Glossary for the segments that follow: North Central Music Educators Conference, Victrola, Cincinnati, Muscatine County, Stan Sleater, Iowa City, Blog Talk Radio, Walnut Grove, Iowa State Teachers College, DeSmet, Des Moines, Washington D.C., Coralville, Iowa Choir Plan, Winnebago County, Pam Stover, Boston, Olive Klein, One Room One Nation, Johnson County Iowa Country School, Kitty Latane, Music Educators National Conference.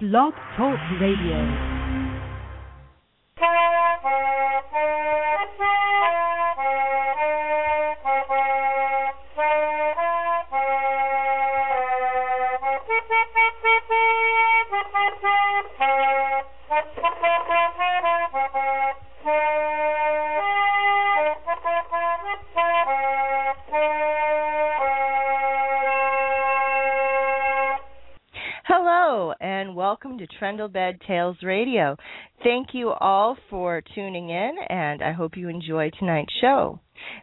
Blog Talk Radio. Welcome to Trundlebed Tales Radio. Thank you all for tuning in, and I hope you enjoy tonight's show.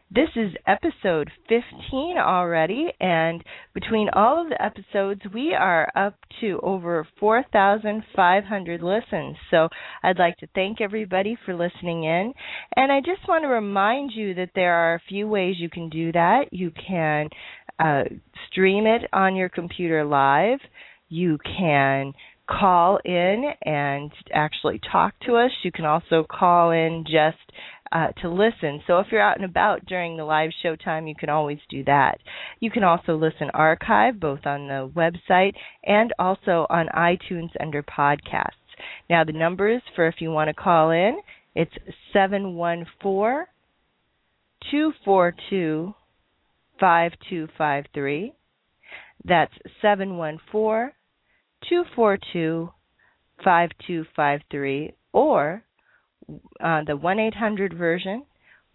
This is episode 15 already, and between all of the episodes, we are up to over 4,500 listens. So I'd like to thank everybody for listening in, and I just want to remind you that there are a few ways you can do that. You can stream it on your computer live. You can call in and actually talk to us. You can also call in just to listen. So if you're out and about during the live show time, you can always do that. You can also listen archive both on the website and also on iTunes under podcasts. Now the numbers for if you want to call in, it's 714-242-5253. That's 714-242-5253, or the 1-800 version,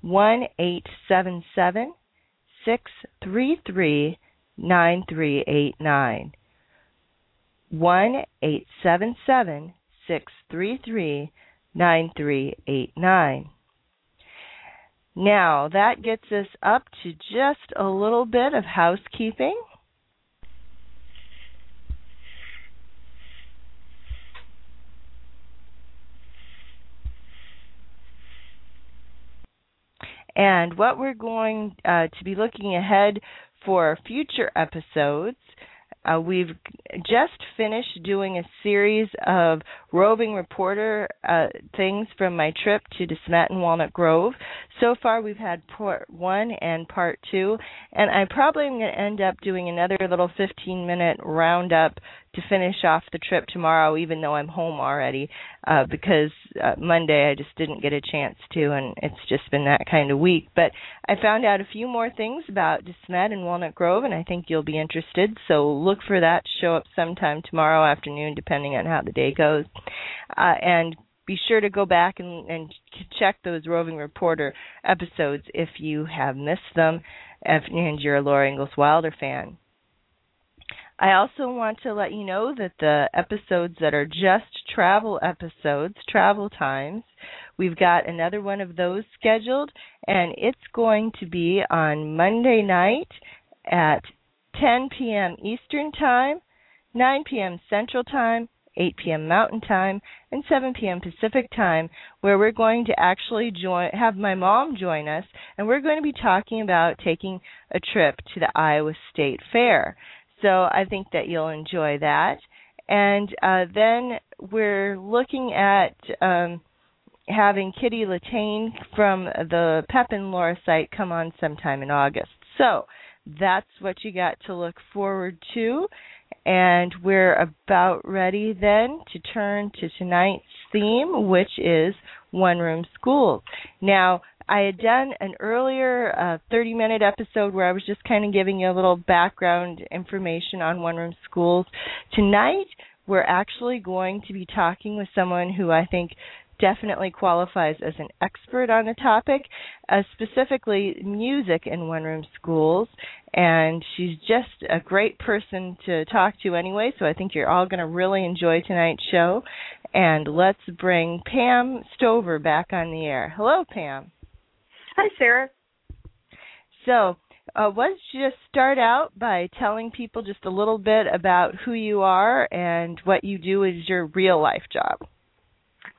1-877-633-9389. 1-877-633-9389. Now, that gets us up to just a little bit of housekeeping. And what we're going to be looking ahead for future episodes, we've just finished doing a series of roving reporter things from my trip to DeSmet and Walnut Grove. So far we've had part one and part two, and I probably am going to end up doing another little 15-minute roundup to finish off the trip tomorrow, even though I'm home already, because Monday I just didn't get a chance to, and it's just been that kind of week. But I found out a few more things about DeSmet and Walnut Grove, and I think you'll be interested, so look for that to show up sometime tomorrow afternoon, depending on how the day goes. And be sure to go back and check those Roving Reporter episodes if you have missed them, and you're a Laura Ingalls Wilder fan. I also want to let you know that the episodes that are just travel episodes, travel times, we've got another one of those scheduled, and it's going to be on Monday night at 10 p.m. Eastern Time, 9 p.m. Central Time, 8 p.m. Mountain Time, and 7 p.m. Pacific Time, where we're going to actually have my mom join us, and we're going to be talking about taking a trip to the Iowa State Fair. So I think that you'll enjoy that. And then we're looking at having Kitty Latane from the Pep and Laura site come on sometime in August. So that's what you got to look forward to. And we're about ready then to turn to tonight's theme, which is one-room schools. Now, I had done an earlier 30-minute episode where I was just kind of giving you a little background information on one-room schools. Tonight, we're actually going to be talking with someone who I think definitely qualifies as an expert on the topic, specifically music in one-room schools. And she's just a great person to talk to anyway, so I think you're all going to really enjoy tonight's show. And let's bring Pam Stover back on the air. Hello, Pam. Hi, Sarah. So, why don't you just start out by telling people just a little bit about who you are and what you do as your real-life job.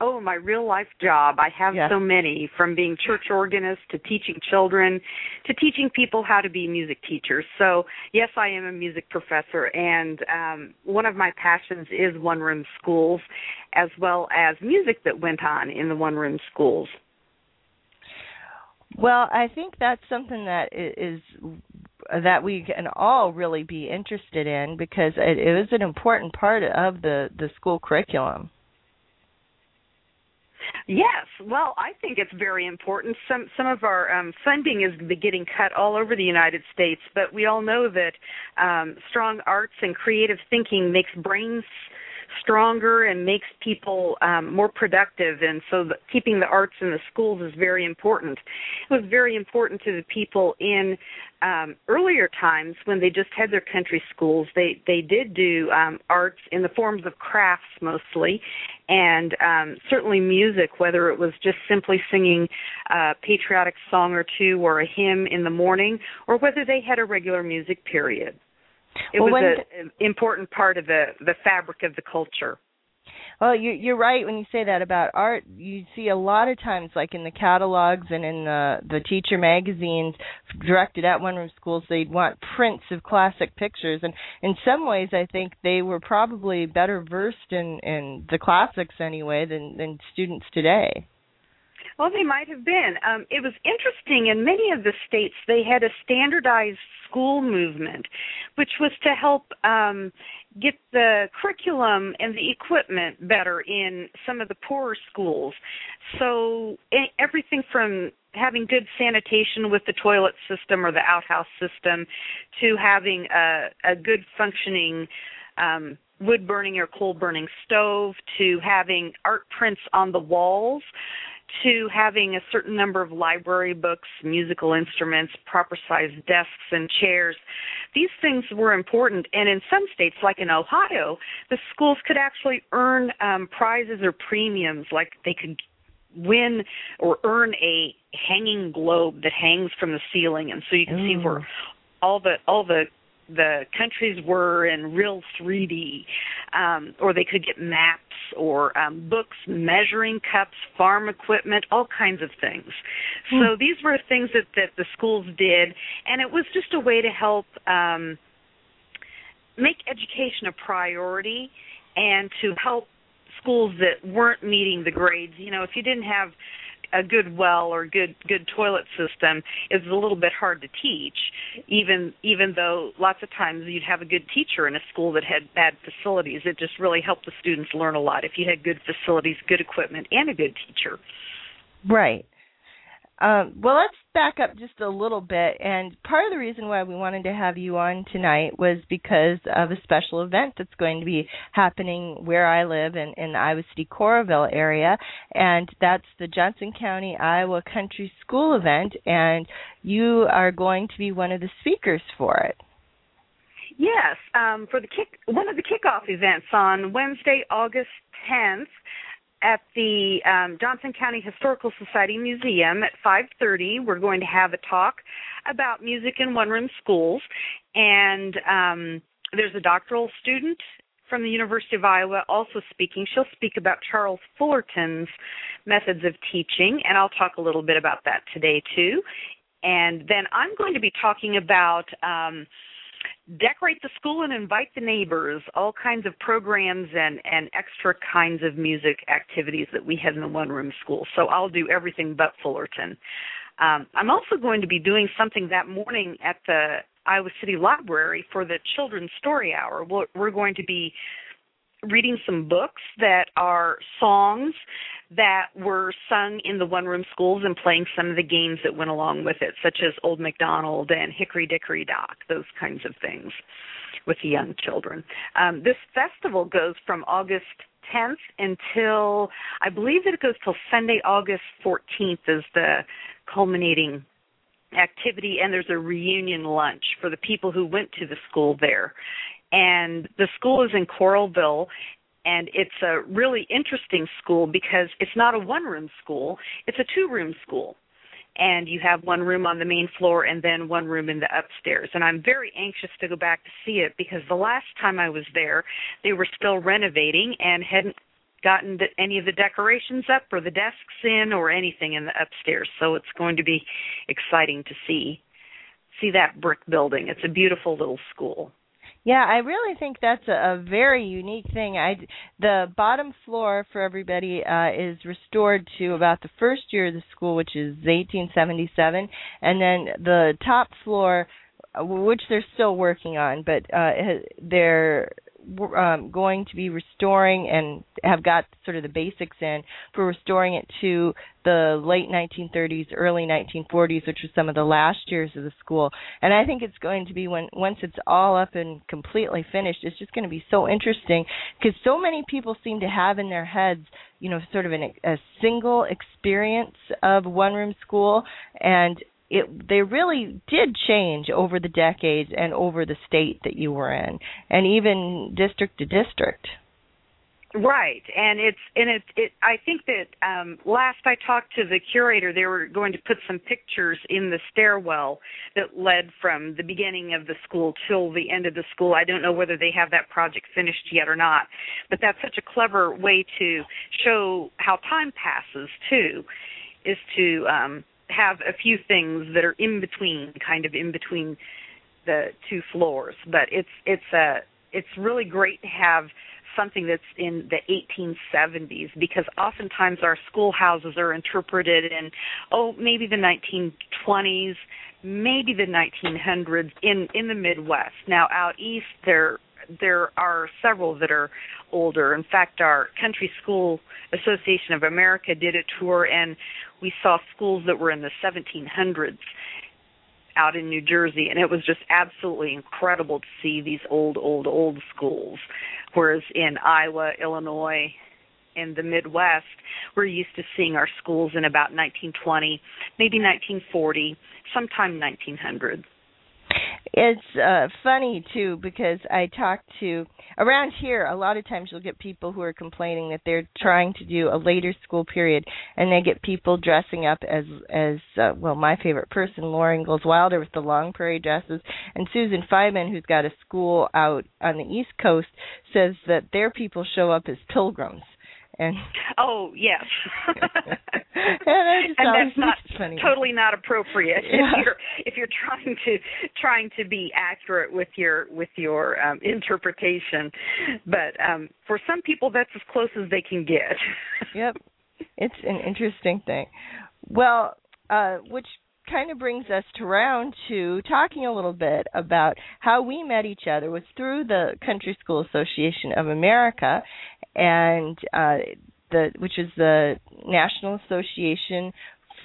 Oh, my real-life job. I have so many, from being church organist to teaching children to teaching people how to be music teachers. So, yes, I am a music professor, and one of my passions is one-room schools, as well as music that went on in the one-room schools. Well, I think that's something that is that we can all really be interested in, because it is an important part of the school curriculum. Yes. Well, I think it's very important. Some of our funding is getting cut all over the United States, but we all know that strong arts and creative thinking makes brains stronger and makes people more productive, and so keeping the arts in the schools is very important. It was very important to the people in earlier times when they just had their country schools. They did do arts in the forms of crafts mostly, and certainly music, whether it was just simply singing a patriotic song or two or a hymn in the morning, or whether they had a regular music period. It was an important part of the fabric of the culture. Well, you're right when you say that about art. You see a lot of times, like in the catalogs and in the teacher magazines directed at one-room schools, they'd want prints of classic pictures. And in some ways, I think they were probably better versed in the classics anyway than students today. Well, they might have been. It was interesting. In many of the states, they had a standardized school movement, which was to help get the curriculum and the equipment better in some of the poorer schools. So everything from having good sanitation with the toilet system or the outhouse system to having a good functioning wood-burning or coal-burning stove to having art prints on the walls, to having a certain number of library books, musical instruments, proper-sized desks and chairs. These things were important, and in some states, like in Ohio, the schools could actually earn prizes or premiums, like they could win or earn a hanging globe that hangs from the ceiling, and so you can see where all the countries were in real 3D, or they could get maps or books, measuring cups, farm equipment, all kinds of things. So these were things that the schools did, and it was just a way to help make education a priority and to help schools that weren't meeting the grades. You know, if you didn't have a good well or good toilet system, is a little bit hard to teach, even though lots of times you'd have a good teacher in a school that had bad facilities. It just really helped the students learn a lot if you had good facilities, good equipment, and a good teacher. Right. Well, let's back up just a little bit, and part of the reason why we wanted to have you on tonight was because of a special event that's going to be happening where I live in the Iowa City, Coralville area, and that's the Johnson County Iowa Country School event, and you are going to be one of the speakers for it. Yes, for one of the kickoff events on Wednesday, August 10th, at the Johnson County Historical Society Museum at 5:30, we're going to have a talk about music in one-room schools. And there's a doctoral student from the University of Iowa also speaking. She'll speak about Charles Fullerton's methods of teaching, and I'll talk a little bit about that today, too. And then I'm going to be talking about decorate the school and invite the neighbors, all kinds of programs and extra kinds of music activities that we had in the one-room school. So I'll do everything but Fullerton. I'm also going to be doing something that morning at the Iowa City Library for the Children's Story Hour. We're going to be reading some books that are songs that were sung in the one-room schools and playing some of the games that went along with it, such as Old MacDonald and Hickory Dickory Dock, those kinds of things with the young children. This festival goes from August 10th until, I believe that it goes till Sunday, August 14th is the culminating activity, and there's a reunion lunch for the people who went to the school there. And the school is in Coralville, and it's a really interesting school because it's not a one-room school. It's a two-room school, and you have one room on the main floor and then one room in the upstairs. And I'm very anxious to go back to see it because the last time I was there, they were still renovating and hadn't gotten any of the decorations up or the desks in or anything in the upstairs. So it's going to be exciting to see that brick building. It's a beautiful little school. Yeah, I really think that's a very unique thing. The bottom floor for everybody is restored to about the first year of the school, which is 1877, and then the top floor which they're still working on, but they're going to be restoring and have got sort of the basics in for restoring it to the late 1930s, early 1940s, which was some of the last years of the school. And I think it's going to be, when once it's all up and completely finished, it's just going to be so interesting, because so many people seem to have in their heads, you know, sort of a single experience of one-room school, and they really did change over the decades and over the state that you were in, and even district to district. Right, and it's. I think that last I talked to the curator, they were going to put some pictures in the stairwell that led from the beginning of the school till the end of the school. I don't know whether they have that project finished yet or not, but that's such a clever way to show how time passes too, is to have a few things that are in between, kind of in between the two floors. But it's really great to have something that's in the 1870s, because oftentimes our schoolhouses are interpreted in, oh, maybe the 1920s, maybe the 1900s in the Midwest. Now out east there are several that are older. In fact, our Country School Association of America did a tour, and we saw schools that were in the 1700s out in New Jersey, and it was just absolutely incredible to see these old schools. Whereas in Iowa, Illinois, and the Midwest, we're used to seeing our schools in about 1920, maybe 1940, sometime 1900. It's funny, too, because I talk to, around here, a lot of times you'll get people who are complaining that they're trying to do a later school period, and they get people dressing up as my favorite person, Laura Ingalls Wilder, with the long prairie dresses, and Susan Feynman, who's got a school out on the East Coast, says that their people show up as pilgrims. And oh, yes. and that's not funny. Totally not appropriate. Yeah. If you're trying to be accurate with your interpretation, but for some people that's as close as they can get. Yep, it's an interesting thing. Well, which kind of brings us around to talking a little bit about how we met each other was through the Country School Association of America, and which is the National Association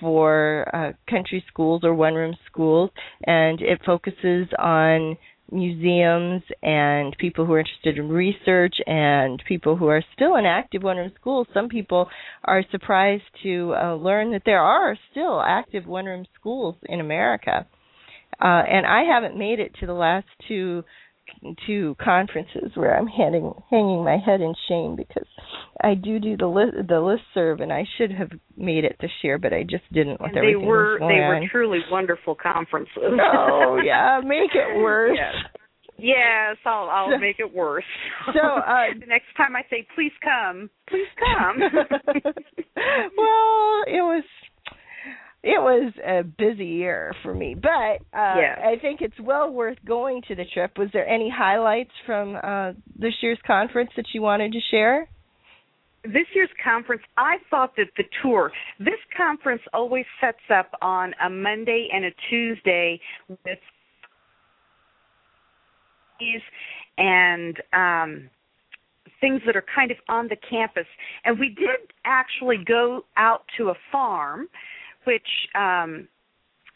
for Country Schools or One-Room Schools, and it focuses on museums and people who are interested in research and people who are still in active one-room schools. Some people are surprised to learn that there are still active one-room schools in America. And I haven't made it to the last two conferences where I'm hanging my head in shame, because I do the listserv, and I should have made it this year, but I just didn't. With everything they were truly wonderful conferences. Oh yeah, make it worse. Yes, I'll make it worse. So the next time I say, please come, please come. Well, it was a busy year for me, but I think it's well worth going to the trip. Was there any highlights from this year's conference that you wanted to share? This year's conference, I thought that the tour, this conference always sets up on a Monday and a Tuesday with and things that are kind of on the campus. And we did actually go out to a farm, which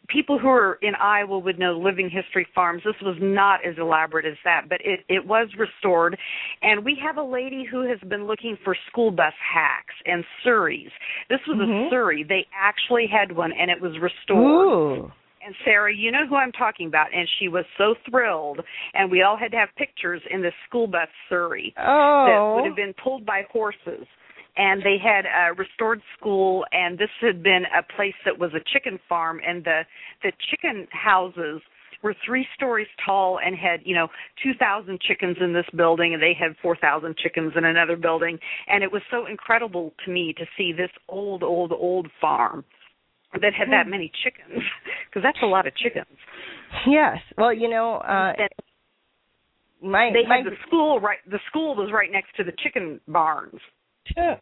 people who are in Iowa would know Living History Farms. This was not as elaborate as that, but it was restored. And we have a lady who has been looking for school bus hacks and surreys. This was a surrey. They actually had one, and it was restored. Ooh. And Sarah, you know who I'm talking about, and she was so thrilled, and we all had to have pictures in this school bus surrey that would have been pulled by horses. And they had a restored school, and this had been a place that was a chicken farm, and the chicken houses were 3 stories tall and had, 2,000 chickens in this building, and they had 4,000 chickens in another building. And it was so incredible to me to see this old farm that had that many chickens, because that's a lot of chickens. Yes. Well, had the school, right? The school was right next to the chicken barns. Sure.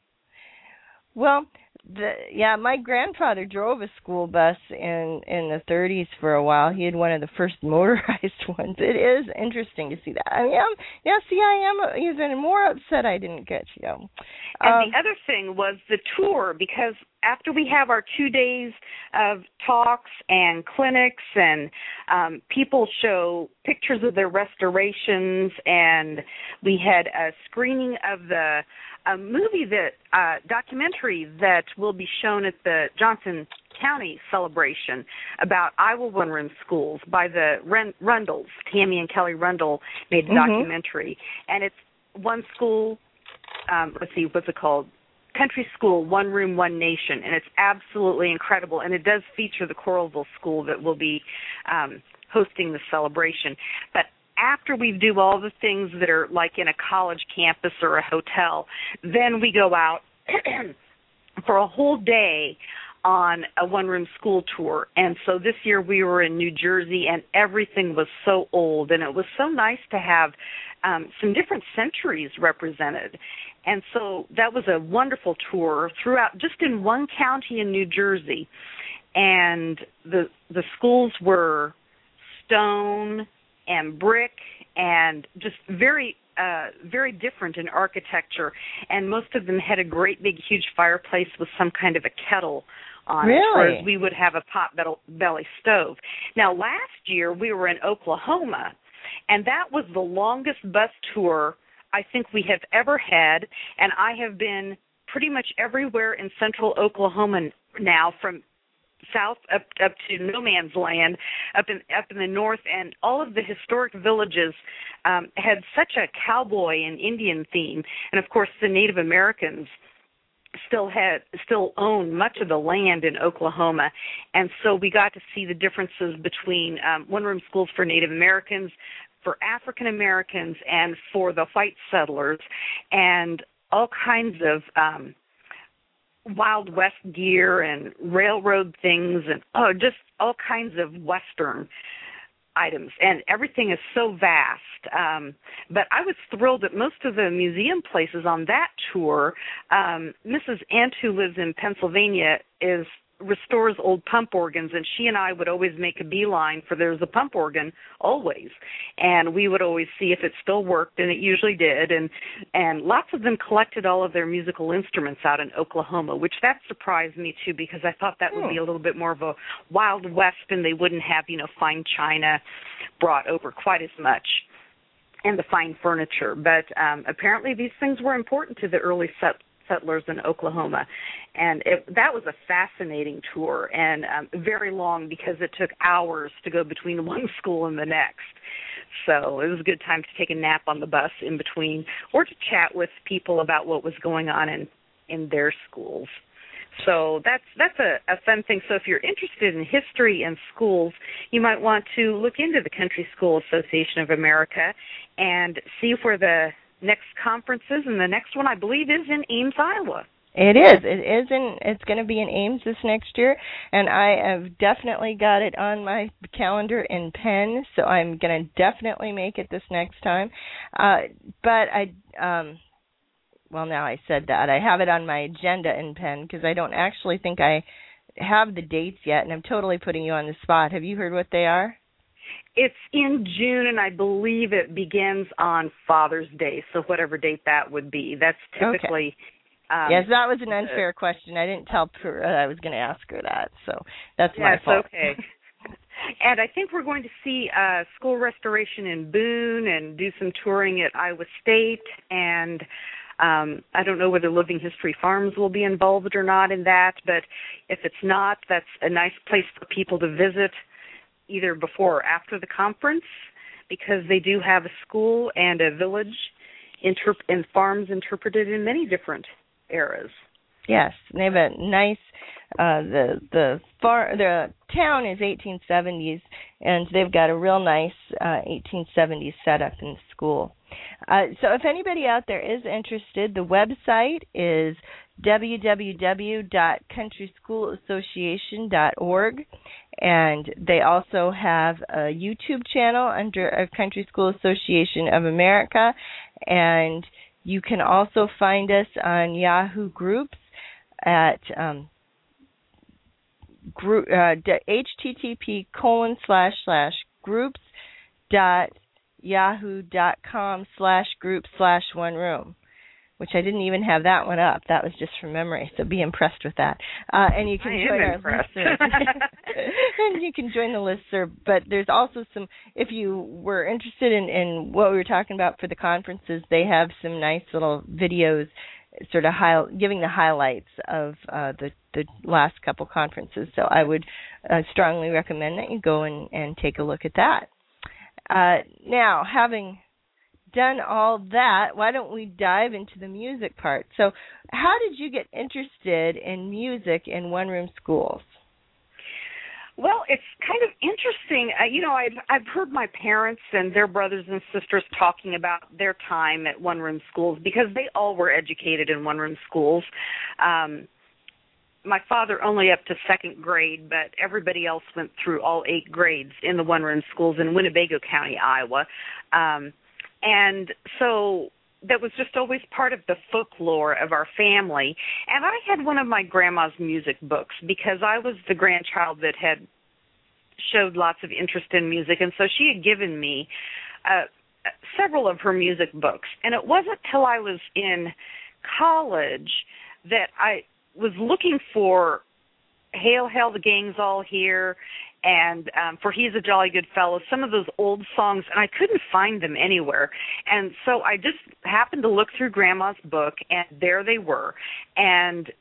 Well, my grandfather drove a school bus in the 30s for a while. He had one of the first motorized ones. It is interesting to see that. I mean, I am even more upset I didn't get you. And the other thing was the tour, because after we have our 2 days of talks and clinics and people show pictures of their restorations, and we had a screening of a movie that documentary that will be shown at the Johnson County celebration about Iowa one-room schools by the Rundles. Tammy and Kelly Rundle made the documentary, and it's one school. What's it called? Country School, One Room, One Nation, and it's absolutely incredible. And it does feature the Coralville School that will be hosting the celebration. But after we do all the things that are like in a college campus or a hotel, then we go out for a whole day on a one-room school tour. And so this year we were in New Jersey, and everything was so old, and it was so nice to have some different centuries represented. And so that was a wonderful tour throughout, just in one county in New Jersey. And the schools were stone and brick and just very different in architecture. And most of them had a great big huge fireplace with some kind of a kettle on it, whereas we would have a pot belly stove. Now, last year we were in Oklahoma, and that was the longest bus tour I think we have ever had, and I have been pretty much everywhere in central Oklahoma now, from south up to no man's land, up in the north, and all of the historic villages had such a cowboy and Indian theme, and of course the Native Americans still own much of the land in Oklahoma, and so we got to see the differences between one-room schools for Native Americans, for African Americans, and for the white settlers, and all kinds of Wild West gear and railroad things, and just all kinds of Western items. And everything is so vast. But I was thrilled at most of the museum places on that tour. Mrs. Ent, who lives in Pennsylvania, restores old pump organs, and she and I would always make a beeline for there's a pump organ always, and we would always see if it still worked, and it usually did, and lots of them collected all of their musical instruments out in Oklahoma, which that surprised me too, because I thought that would be a little bit more of a Wild West, and they wouldn't have fine china brought over quite as much, and the fine furniture, but apparently these things were important to the early settlers in Oklahoma, and that was a fascinating tour, and very long, because it took hours to go between one school and the next. So it was a good time to take a nap on the bus in between, or to chat with people about what was going on in their schools. So that's a fun thing. So if you're interested in history and schools, you might want to look into the Country School Association of America and see where the next conferences, and the next one I believe is in Ames, Iowa. It is, and it's going to be in Ames this next year, and I have definitely got it on my calendar in pen, so I'm going to definitely make it this next time. But now I said that, I have it on my agenda in pen, because I don't actually think I have the dates yet, and I'm totally putting you on the spot. Have you heard what they are? It's in June, and I believe it begins on Father's Day, so whatever date that would be. That's typically... Okay. Yes, that was an unfair question. I didn't tell her I was going to ask her that, so that's my fault. That's okay. And I think we're going to see school restoration in Boone and do some touring at Iowa State, and I don't know whether Living History Farms will be involved or not in that, but if it's not, that's a nice place for people to visit, either before or after the conference, because they do have a school and a village and farms interpreted in many different eras. Yes, and they have a nice the town is 1870s, and they've got a real nice 1870s setup in the school. So if anybody out there is interested, the website is www.countryschoolassociation.org, and they also have a YouTube channel under Country School Association of America, and you can also find us on Yahoo Groups. at http://groups.yahoo.com/group/oneroom, which I didn't even have that one up. That was just from memory, so be impressed with that. And you can join our listserv. And you can join the listserv. But there's also some, if you were interested in what we were talking about for the conferences, they have some nice little videos sort of giving the highlights of the last couple conferences. So I would strongly recommend that you go and take a look at that. Now, having done all that, why don't we dive into the music part? So how did you get interested in music in one-room schools? Well, it's kind of interesting. I've heard my parents and their brothers and sisters talking about their time at one-room schools because they all were educated in one-room schools. My father only up to second grade, but everybody else went through all 8 grades in the one-room schools in Winnebago County, Iowa. And so that was just always part of the folklore of our family. And I had one of my grandma's music books because I was the grandchild that had showed lots of interest in music. And so she had given me several of her music books. And it wasn't till I was in college that I was looking for Hail, Hail, the Gang's All Here, and for He's a Jolly Good Fellow, some of those old songs, and I couldn't find them anywhere. And so I just happened to look through Grandma's book, and there they were. And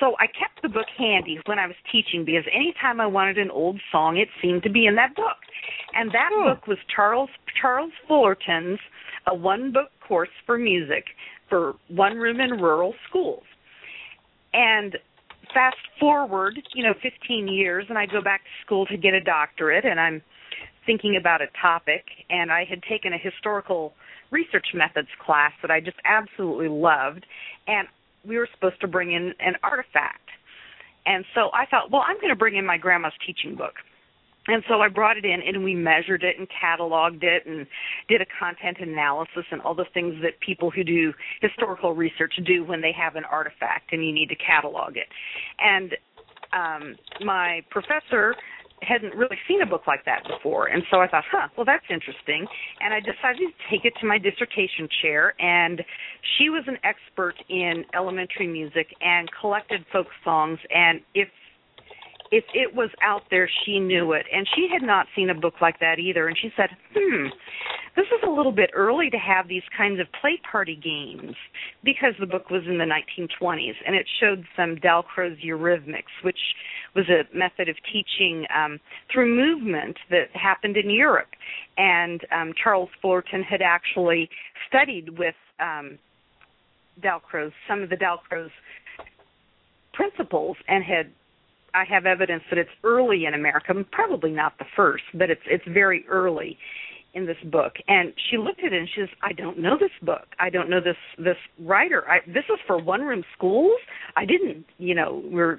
so I kept the book handy when I was teaching because anytime I wanted an old song, it seemed to be in that book. And that book was Charles Fullerton's A One-Book Course for Music for One Room in Rural Schools. And fast forward, 15 years, and I go back to school to get a doctorate, and I'm thinking about a topic, and I had taken a historical research methods class that I just absolutely loved, and we were supposed to bring in an artifact. And so I thought, well, I'm going to bring in my grandma's teaching book. And so I brought it in, and we measured it and cataloged it and did a content analysis and all the things that people who do historical research do when they have an artifact and you need to catalog it. And my professor hadn't really seen a book like that before, and so I thought, well, that's interesting. And I decided to take it to my dissertation chair, and she was an expert in elementary music and collected folk songs, and if it was out there, she knew it. And she had not seen a book like that either. And she said, this is a little bit early to have these kinds of play party games because the book was in the 1920s. And it showed some Dalcroze Eurythmics, which was a method of teaching through movement that happened in Europe. And Charles Fullerton had actually studied with Dalcroze, some of the Dalcroze principles, and I have evidence that it's early in America, probably not the first, but it's very early in this book. And she looked at it and she says, I don't know this book. I don't know this writer. This is for one-room schools? I didn't, we don't know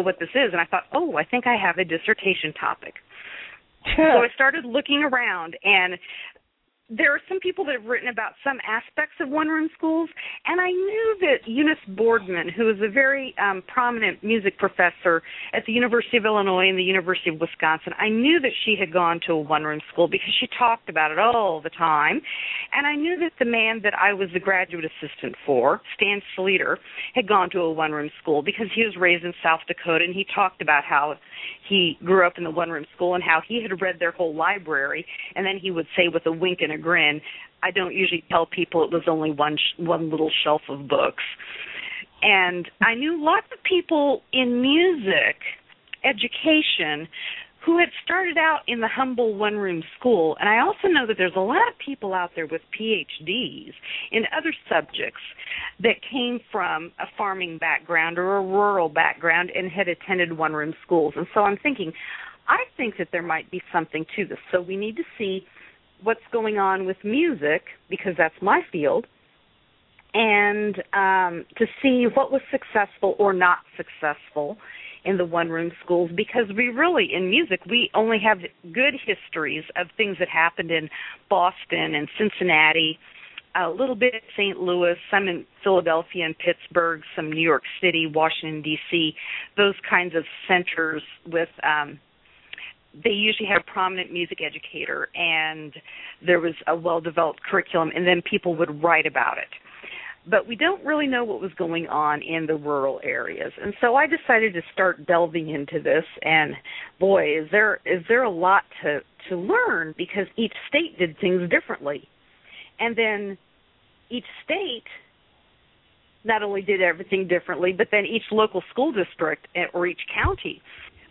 what this is. And I thought, I think I have a dissertation topic. So I started looking around, and there are some people that have written about some aspects of one-room schools, and I knew that Eunice Boardman, who is a very prominent music professor at the University of Illinois and the University of Wisconsin, I knew that she had gone to a one-room school because she talked about it all the time. And I knew that the man that I was the graduate assistant for, Stan Sleater, had gone to a one-room school because he was raised in South Dakota, and he talked about how he grew up in the one-room school and how he had read their whole library, and then he would say with a wink and a grin, I don't usually tell people it was only one little shelf of books. And I knew lots of people in music education who had started out in the humble one-room school, and I also know that there's a lot of people out there with PhDs in other subjects that came from a farming background or a rural background and had attended one-room schools. And so I'm thinking, I think that there might be something to this, so we need to see what's going on with music, because that's my field, and to see what was successful or not successful in the one-room schools, because we really, in music, we only have good histories of things that happened in Boston and Cincinnati, a little bit in St. Louis, some in Philadelphia and Pittsburgh, some New York City, Washington, D.C., those kinds of centers with they usually had a prominent music educator, and there was a well-developed curriculum, and then people would write about it. But we don't really know what was going on in the rural areas. And so I decided to start delving into this, and boy, is there a lot to learn, because each state did things differently. And then each state not only did everything differently, but then each local school district or each county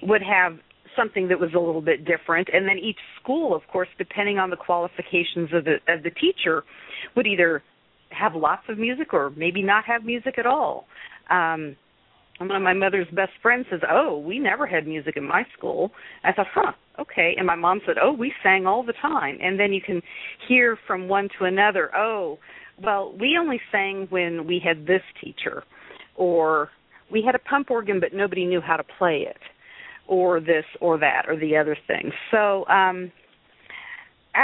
would have something that was a little bit different. And then each school, of course, depending on the qualifications of the teacher, would either have lots of music or maybe not have music at all. One of my mother's best friends says, "Oh, we never had music in my school." I thought, "Huh, okay." And my mom said, "Oh, we sang all the time." And then you can hear from one to another, "Oh, well, we only sang when we had this teacher," or "We had a pump organ, but nobody knew how to play it," or this or that or the other thing. So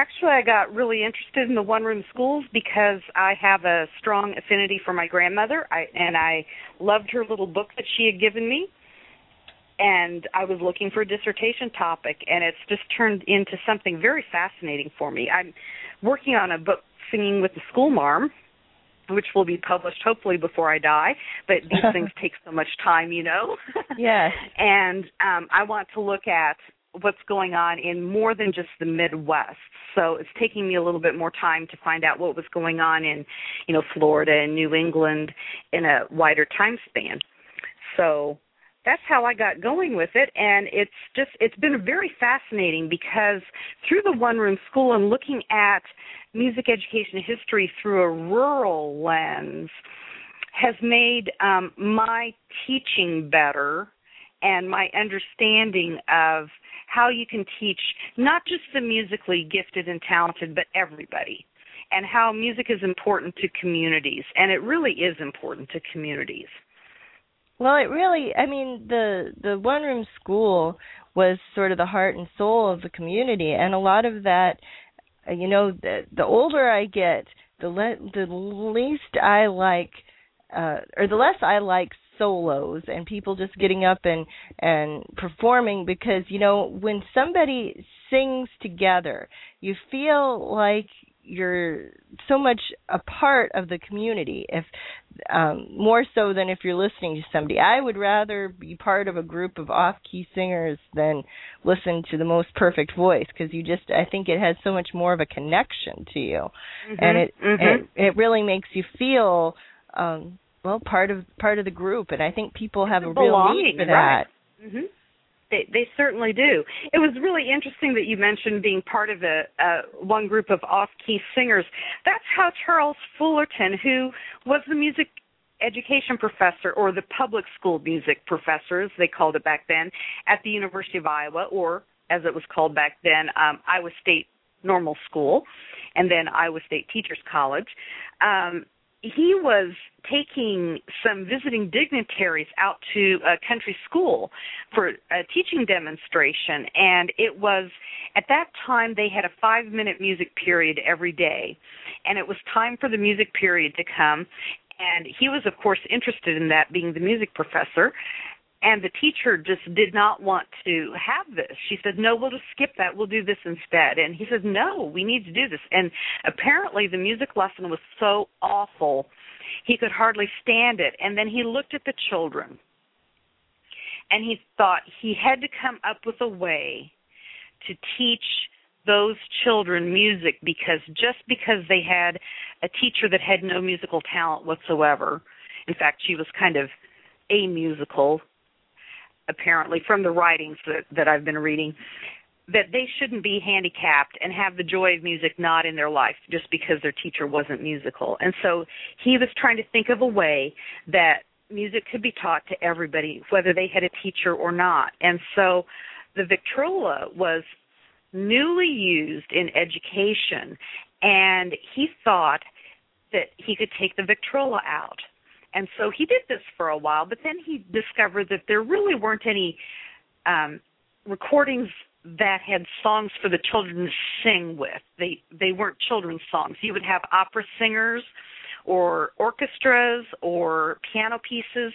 actually, I got really interested in the one-room schools because I have a strong affinity for my grandmother, and I loved her little book that she had given me. And I was looking for a dissertation topic, and it's just turned into something very fascinating for me. I'm working on a book, Singing with the School Marm, which will be published hopefully before I die. But these things take so much time, you know. Yes. And I want to look at what's going on in more than just the Midwest. So it's taking me a little bit more time to find out what was going on in, you know, Florida and New England in a wider time span. So that's how I got going with it. And it's been very fascinating, because through the one-room school and looking at music education history through a rural lens has made my teaching better and my understanding of how you can teach not just the musically gifted and talented, but everybody, and how music is important to communities. And it really is important to communities. Well, it really, I mean, the one-room school was sort of the heart and soul of the community. And a lot of that, you know, the older I get, the less I like solos and people just getting up and performing, because, you know, when somebody sings together, you feel like you're so much a part of the community, if more so than if you're listening to somebody. I would rather be part of a group of off-key singers than listen to the most perfect voice, because I think it has so much more of a connection to you. Mm-hmm. And it really makes you feel well, part of the group, and I think people have a real need for that. Right. Mm-hmm. They certainly do. It was really interesting that you mentioned being part of one group of off-key singers. That's how Charles Fullerton, who was the music education professor, or the public school music professor, as they called it back then, at the University of Iowa, or as it was called back then, Iowa State Normal School, and then Iowa State Teachers College. He was taking some visiting dignitaries out to a country school for a teaching demonstration, and it was, at that time, they had a 5-minute music period every day, and it was time for the music period to come, and he was, of course, interested in that, being the music professor, and the teacher just did not want to have this. She said, "No, we'll just skip that. We'll do this instead." And he said, "No, we need to do this." And apparently the music lesson was so awful, he could hardly stand it. And then he looked at the children, and he thought he had to come up with a way to teach those children music, because just because they had a teacher that had no musical talent whatsoever, in fact, she was kind of amusical, apparently, from the writings that I've been reading, that they shouldn't be handicapped and have the joy of music not in their life just because their teacher wasn't musical. And so he was trying to think of a way that music could be taught to everybody, whether they had a teacher or not. And so the Victrola was newly used in education, and he thought that he could take the Victrola out. And so he did this for a while, but then he discovered that there really weren't any recordings that had songs for the children to sing with. They weren't children's songs. You would have opera singers or orchestras or piano pieces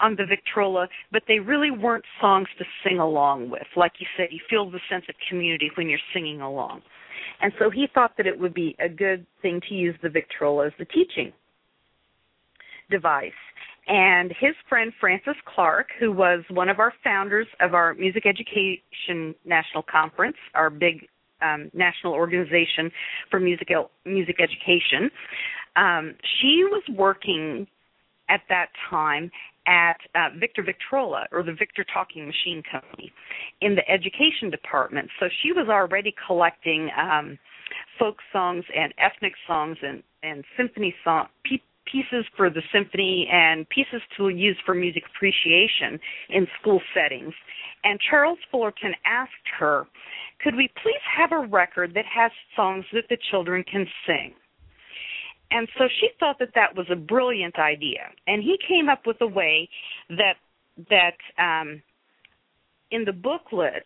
on the Victrola, but they really weren't songs to sing along with. Like you said, you feel the sense of community when you're singing along. And so he thought that it would be a good thing to use the Victrola as the teaching device. And his friend Francis Clark, who was one of our founders of our Music Education National Conference, our big national organization for music education, she was working at that time at Victor Victrola, or the Victor Talking Machine Company, in the education department. So she was already collecting folk songs and ethnic songs and symphony songs, pieces for the symphony and pieces to use for music appreciation in school settings. And Charles Fullerton asked her, could we please have a record that has songs that the children can sing? And so she thought that that was a brilliant idea. And he came up with a way that in the booklet,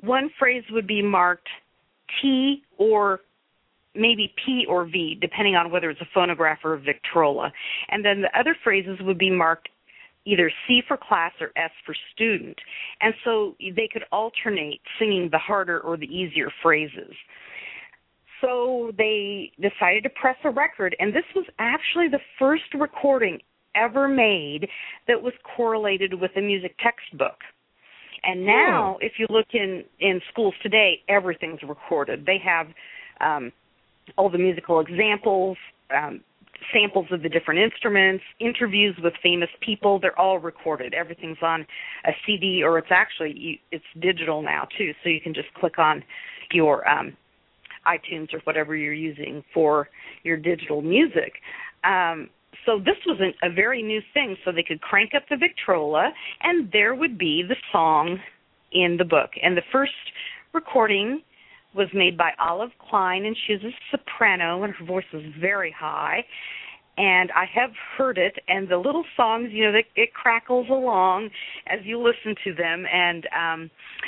one phrase would be marked T or maybe P or V, depending on whether it's a phonograph or a Victrola. And then the other phrases would be marked either C for class or S for student. And so they could alternate singing the harder or the easier phrases. So they decided to press a record, and this was actually the first recording ever made that was correlated with a music textbook. And now, if you look in schools today, everything's recorded. They have all the musical examples, samples of the different instruments, interviews with famous people. They're all recorded. Everything's on a CD, or it's actually, it's digital now, too, so you can just click on your iTunes or whatever you're using for your digital music. So this was a very new thing, so they could crank up the Victrola, and there would be the song in the book. And the first recording was made by Olive Klein, and she was a soprano, and her voice was very high. And I have heard it, and the little songs, you know, it crackles along as you listen to them, and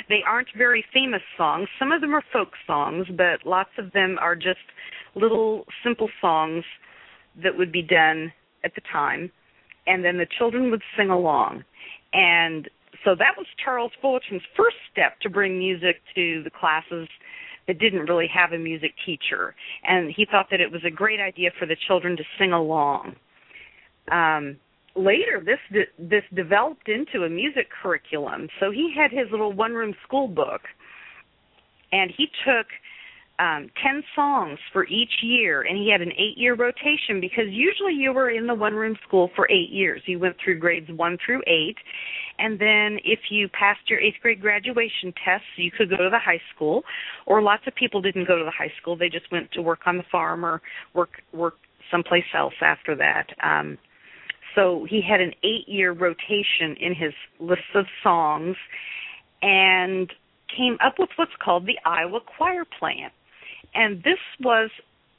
they aren't very famous songs. Some of them are folk songs, but lots of them are just little simple songs that would be done at the time, and then the children would sing along. And so that was Charles Fullerton's first step to bring music to the classes that didn't really have a music teacher, and he thought that it was a great idea for the children to sing along. Later, this developed into a music curriculum. So he had his little one-room school book, and he took 10 songs for each year, and he had an 8-year rotation, because usually you were in the one-room school for 8 years. You went through grades 1 through 8, and then if you passed your 8th grade graduation tests, you could go to the high school, or lots of people didn't go to the high school. They just went to work on the farm or work someplace else after that. So he had an 8-year rotation in his list of songs and came up with what's called the Iowa Choir Plan. And this was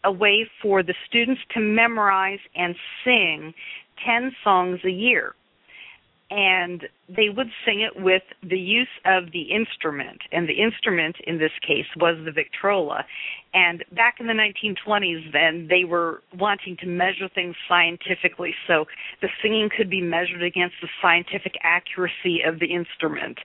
a way for the students to memorize and sing 10 songs a year. And they would sing it with the use of the instrument. And the instrument, in this case, was the Victrola. And back in the 1920s then, they were wanting to measure things scientifically, so the singing could be measured against the scientific accuracy of the instrument.